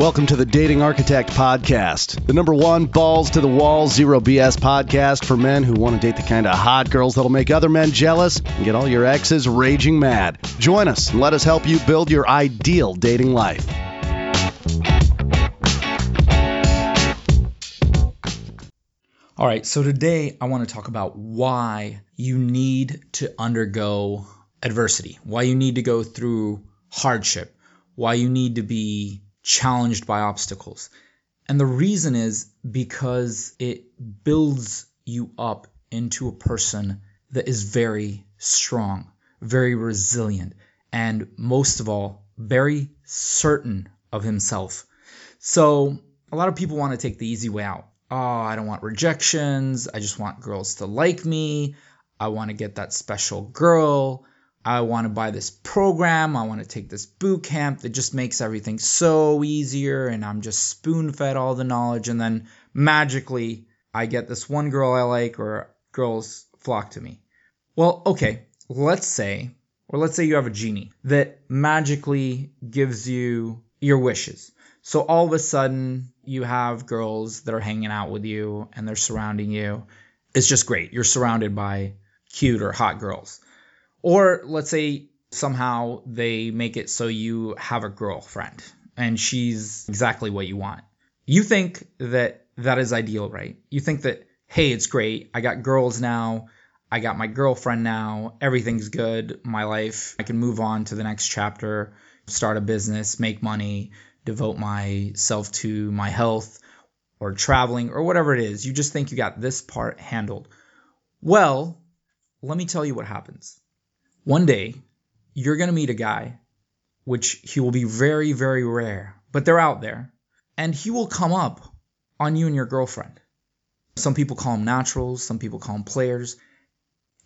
Welcome to the Dating Architect Podcast, the #1 balls to the wall, zero BS podcast for men who want to date the kind of hot girls that'll make other men jealous and get all your exes raging mad. Join us and let us help you build your ideal dating life. All right, so today I want to talk about why you need to undergo adversity, why you need to go through hardship, why you need to be challenged by obstacles. And the reason is because it builds you up into a person that is very strong, very resilient, and most of all, very certain of himself. So a lot of people want to take the easy way out. Oh, I don't want rejections. I just want girls to like me. I want to get that special girl. I want to buy this program. I want to take this boot camp that just makes everything so easier, and I'm just spoon-fed all the knowledge, and then magically I get this one girl I like, or girls flock to me. Well, okay, let's say you have a genie that magically gives you your wishes. So all of a sudden you have girls that are hanging out with you and they're surrounding you. It's just great. You're surrounded by cute or hot girls. Or let's say somehow they make it so you have a girlfriend and she's exactly what you want. You think that is ideal, right? You think that, hey, it's great. I got girls now. I got my girlfriend now. Everything's good. My life, I can move on to the next chapter, start a business, make money, devote myself to my health or traveling or whatever it is. You just think you got this part handled. Well, let me tell you what happens. One day, you're going to meet a guy, which he will be very, very rare, but they're out there, and he will come up on you and your girlfriend. Some people call him naturals, some people call him players.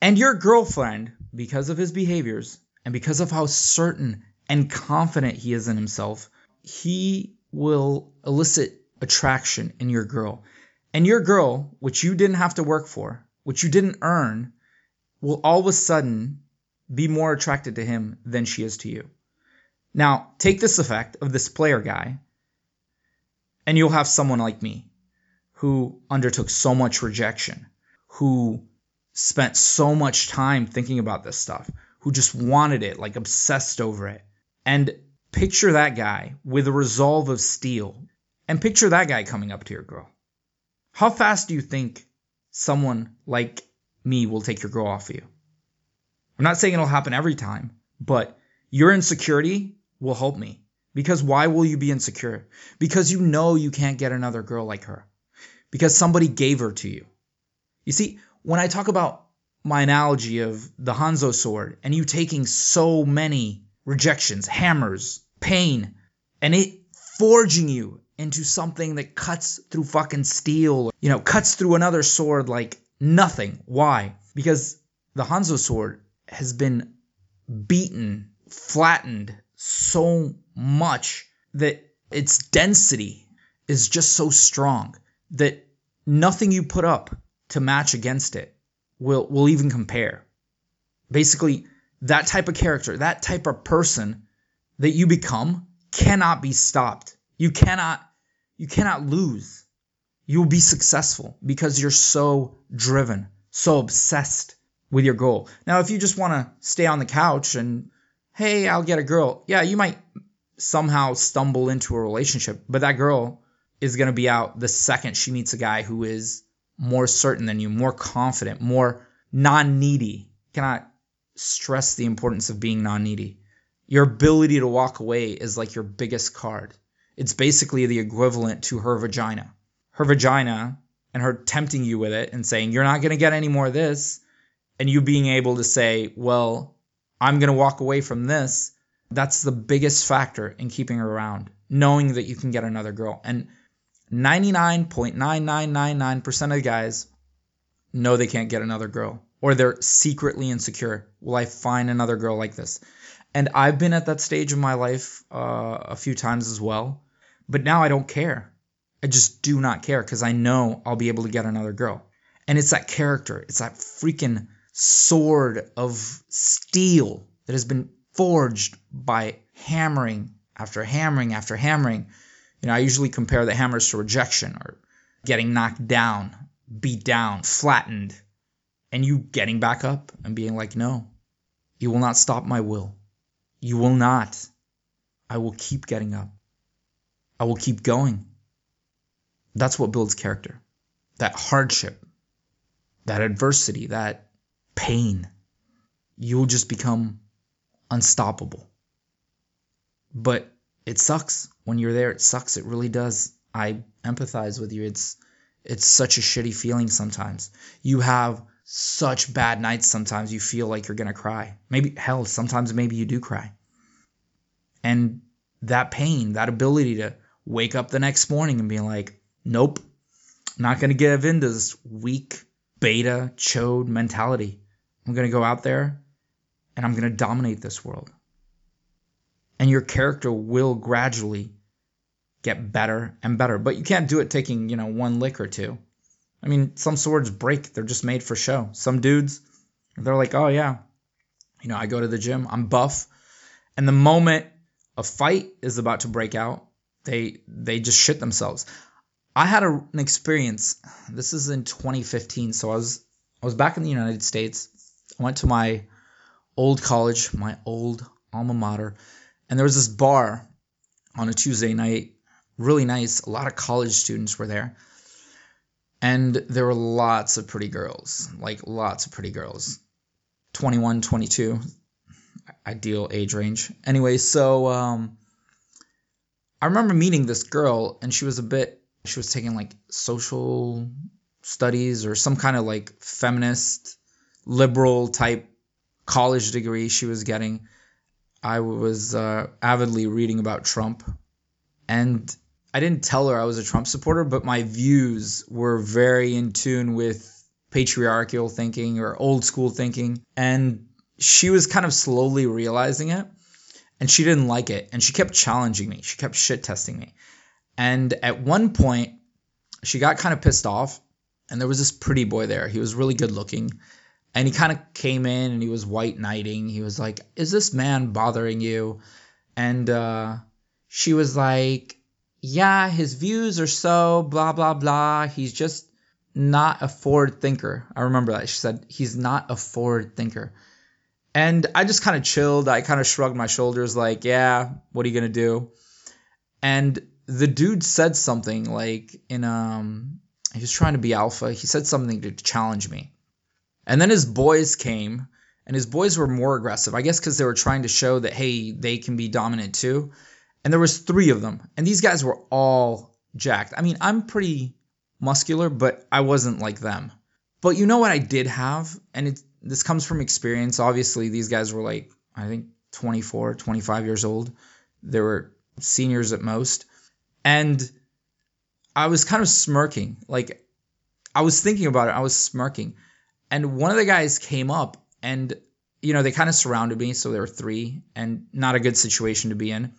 And your girlfriend, because of his behaviors and because of how certain and confident he is in himself, he will elicit attraction in your girl. And your girl, which you didn't have to work for, which you didn't earn, will all of a sudden be more attracted to him than she is to you. Now, take this effect of this player guy, and you'll have someone like me who undertook so much rejection, who spent so much time thinking about this stuff, who just wanted it, like obsessed over it. And picture that guy with a resolve of steel, and picture that guy coming up to your girl. How fast do you think someone like me will take your girl off of you? I'm not saying it'll happen every time, but your insecurity will help me. Because why will you be insecure? Because you know you can't get another girl like her. Because somebody gave her to you. You see, when I talk about my analogy of the Hanzo sword and you taking so many rejections, hammers, pain, and it forging you into something that cuts through fucking steel, cuts through another sword like nothing. Why? Because the Hanzo sword has been beaten, flattened so much that its density is just so strong that nothing you put up to match against it will even compare. Basically, that type of character, that type of person that you become cannot be stopped. You cannot lose. You will be successful because you're so driven, so obsessed with your goal. Now, if you just want to stay on the couch and, hey, I'll get a girl. Yeah, you might somehow stumble into a relationship, but that girl is going to be out the second she meets a guy who is more certain than you, more confident, more non-needy. Cannot stress the importance of being non-needy. Your ability to walk away is like your biggest card. It's basically the equivalent to her vagina. Her vagina and her tempting you with it and saying, you're not going to get any more of this. And you being able to say, well, I'm going to walk away from this. That's the biggest factor in keeping her around, knowing that you can get another girl. And 99.9999% of the guys know they can't get another girl, or they're secretly insecure. Will I find another girl like this? And I've been at that stage of my life a few times as well. But now I don't care. I just do not care because I know I'll be able to get another girl. And it's that character. It's that freaking sword of steel that has been forged by hammering after hammering after hammering. You know, I usually compare the hammers to rejection or getting knocked down, beat down, flattened, and you getting back up and being like, no, you will not stop my will. You will not. I will keep getting up. I will keep going. That's what builds character. That hardship, that adversity, that pain. You'll just become unstoppable. But it sucks when you're there. It sucks. It really does. I empathize with you. It's such a shitty feeling sometimes. You have such bad nights sometimes. You feel like you're going to cry. Maybe, hell, sometimes maybe you do cry. And that pain, that ability to wake up the next morning and be like, nope, not going to give in to this weak, beta, chode mentality. I'm going to go out there and I'm going to dominate this world. And your character will gradually get better and better. But you can't do it taking, one lick or two. I mean, some swords break. They're just made for show. Some dudes, they're like, oh, yeah, I go to the gym. I'm buff. And the moment a fight is about to break out, they just shit themselves. I had an experience. This is in 2015. So I was back in the United States. I went to my old college, my old alma mater. And there was this bar on a Tuesday night, really nice. A lot of college students were there. And there were lots of pretty girls, 21, 22, ideal age range. Anyway, so I remember meeting this girl, and she was taking social studies or some kind of feminist, liberal type college degree she was getting. I was avidly reading about Trump, and I didn't tell her I was a Trump supporter, but my views were very in tune with patriarchal thinking or old school thinking, and she was kind of slowly realizing it, and she didn't like it, and she kept challenging me. She kept shit testing me, and at one point, she got kind of pissed off, and there was this pretty boy there. He was really good looking. And he kind of came in and he was white knighting. He was like, is this man bothering you? And she was like, yeah, his views are so blah, blah, blah. He's just not a forward thinker. I remember that. She said, he's not a forward thinker. And I just kind of chilled. I kind of shrugged my shoulders like, yeah, what are you going to do? And the dude said something he was trying to be alpha. He said something to challenge me. And then his boys came, and his boys were more aggressive, I guess because they were trying to show that, hey, they can be dominant too. And there was three of them, and these guys were all jacked. I mean, I'm pretty muscular, but I wasn't like them. But you know what I did have? And this comes from experience. Obviously, these guys were I think 24, 25 years old. They were seniors at most. And I was kind of smirking. I was thinking about it. I was smirking. And one of the guys came up and, they kind of surrounded me. So there were three, and not a good situation to be in.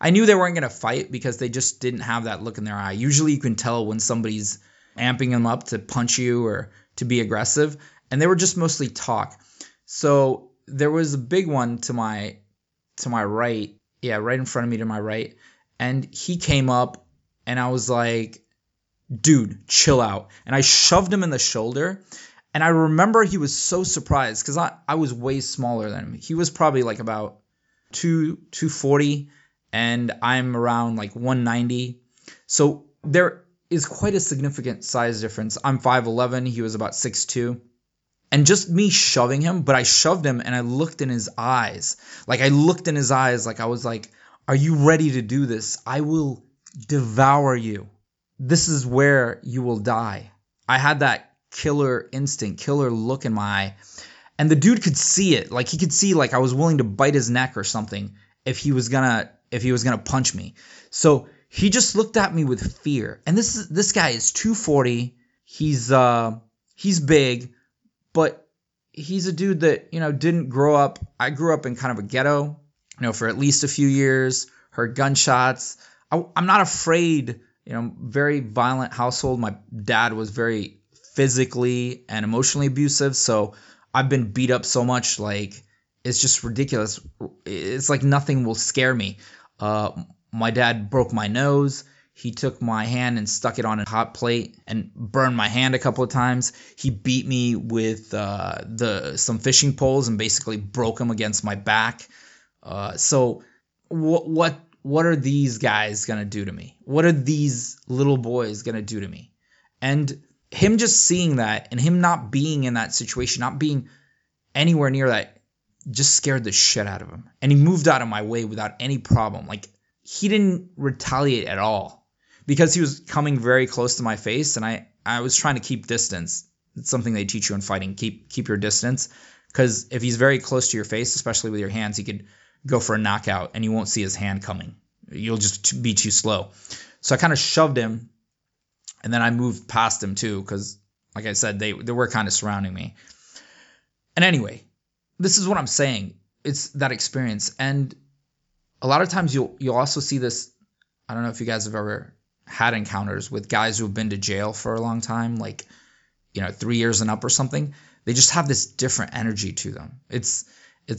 I knew they weren't going to fight because they just didn't have that look in their eye. Usually you can tell when somebody's amping them up to punch you or to be aggressive. And they were just mostly talk. So there was a big one to my right. Yeah, right in front of me to my right. And he came up and I was like, dude, chill out. And I shoved him in the shoulder. And I remember he was so surprised because I was way smaller than him. He was probably about 240, and I'm around 190. So there is quite a significant size difference. I'm 5'11", he was about 6'2". And just me shoving him, but I shoved him and I looked in his eyes. I looked in his eyes I was like, are you ready to do this? I will devour you. This is where you will die. I had that killer instinct, killer look in my eye. And the dude could see it. He could see I was willing to bite his neck or something if he was gonna punch me. So he just looked at me with fear. And this guy is 240. He's big, but he's a dude that, didn't grow up. I grew up in kind of a ghetto, for at least a few years, heard gunshots. I'm not afraid, very violent household. My dad was very physically and emotionally abusive, so I've been beat up so much, it's just ridiculous. It's nothing will scare me. My dad broke my nose. He took my hand and stuck it on a hot plate and burned my hand a couple of times. He beat me with some fishing poles and basically broke them against my back. So what are these guys going to do to me? What are these little boys going to do to me? And him just seeing that and him not being in that situation, not being anywhere near that, just scared the shit out of him. And he moved out of my way without any problem. Like, he didn't retaliate at all because he was coming very close to my face, and I was trying to keep distance. It's something they teach you in fighting. Keep your distance, because if he's very close to your face, especially with your hands, he could go for a knockout and you won't see his hand coming. You'll just be too slow. So I kind of shoved him, and then I moved past him too because, like I said, they were kind of surrounding me. And anyway, this is what I'm saying. It's that experience. And a lot of times you'll also see this. I don't know if you guys have ever had encounters with guys who have been to jail for a long time, like, 3 years and up or something. They just have this different energy to them. It's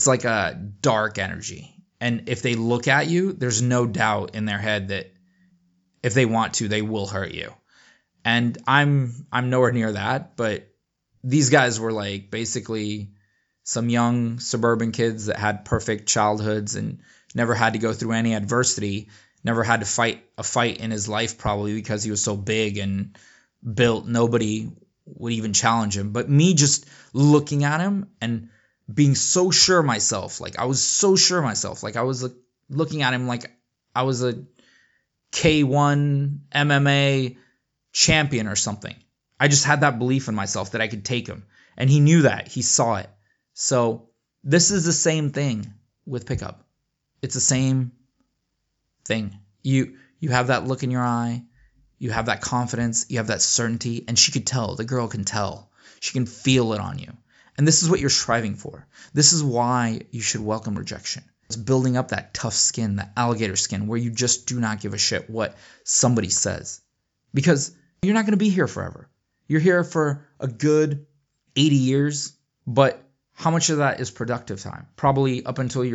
like a dark energy. And if they look at you, there's no doubt in their head that if they want to, they will hurt you. And I'm nowhere near that, but these guys were like basically some young suburban kids that had perfect childhoods and never had to go through any adversity, never had to fight a fight in his life, probably because he was so big and built, nobody would even challenge him. But me just looking at him and being so sure of myself, looking at him like I was a K1 MMA champion or something. I just had that belief in myself that I could take him. And he knew that. He saw it. So this is the same thing with pickup. It's the same thing. You have that look in your eye. You have that confidence. You have that certainty. And she could tell. The girl can tell. She can feel it on you. And this is what you're striving for. This is why you should welcome rejection. It's building up that tough skin, that alligator skin, where you just do not give a shit what somebody says. Because you're not going to be here forever. You're here for a good 80 years. But how much of that is productive time? Probably up until if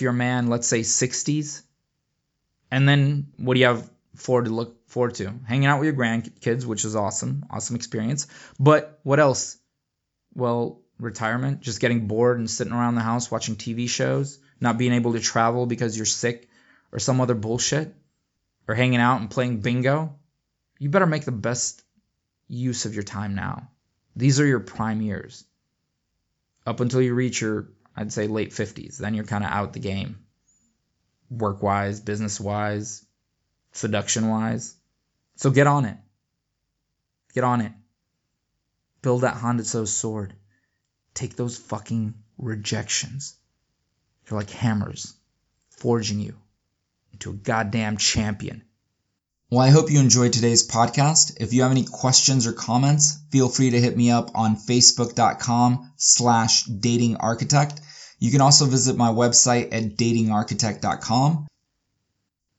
you're a man, let's say 60s, and then what do you have to look forward to? Hanging out with your grandkids, which is awesome experience. But what else? Well, retirement, just getting bored and sitting around the house watching TV shows, not being able to travel because you're sick or some other bullshit, or hanging out and playing bingo. You better make the best use of your time now. These are your prime years. Up until you reach your, I'd say, late 50s. Then you're kind of out the game. Work-wise, business-wise, seduction-wise. So get on it. Get on it. Build that Honda-so sword. Take those fucking rejections. They're like hammers forging you into a goddamn champion. Well, I hope you enjoyed today's podcast. If you have any questions or comments, feel free to hit me up on facebook.com/datingarchitect. You can also visit my website at datingarchitect.com.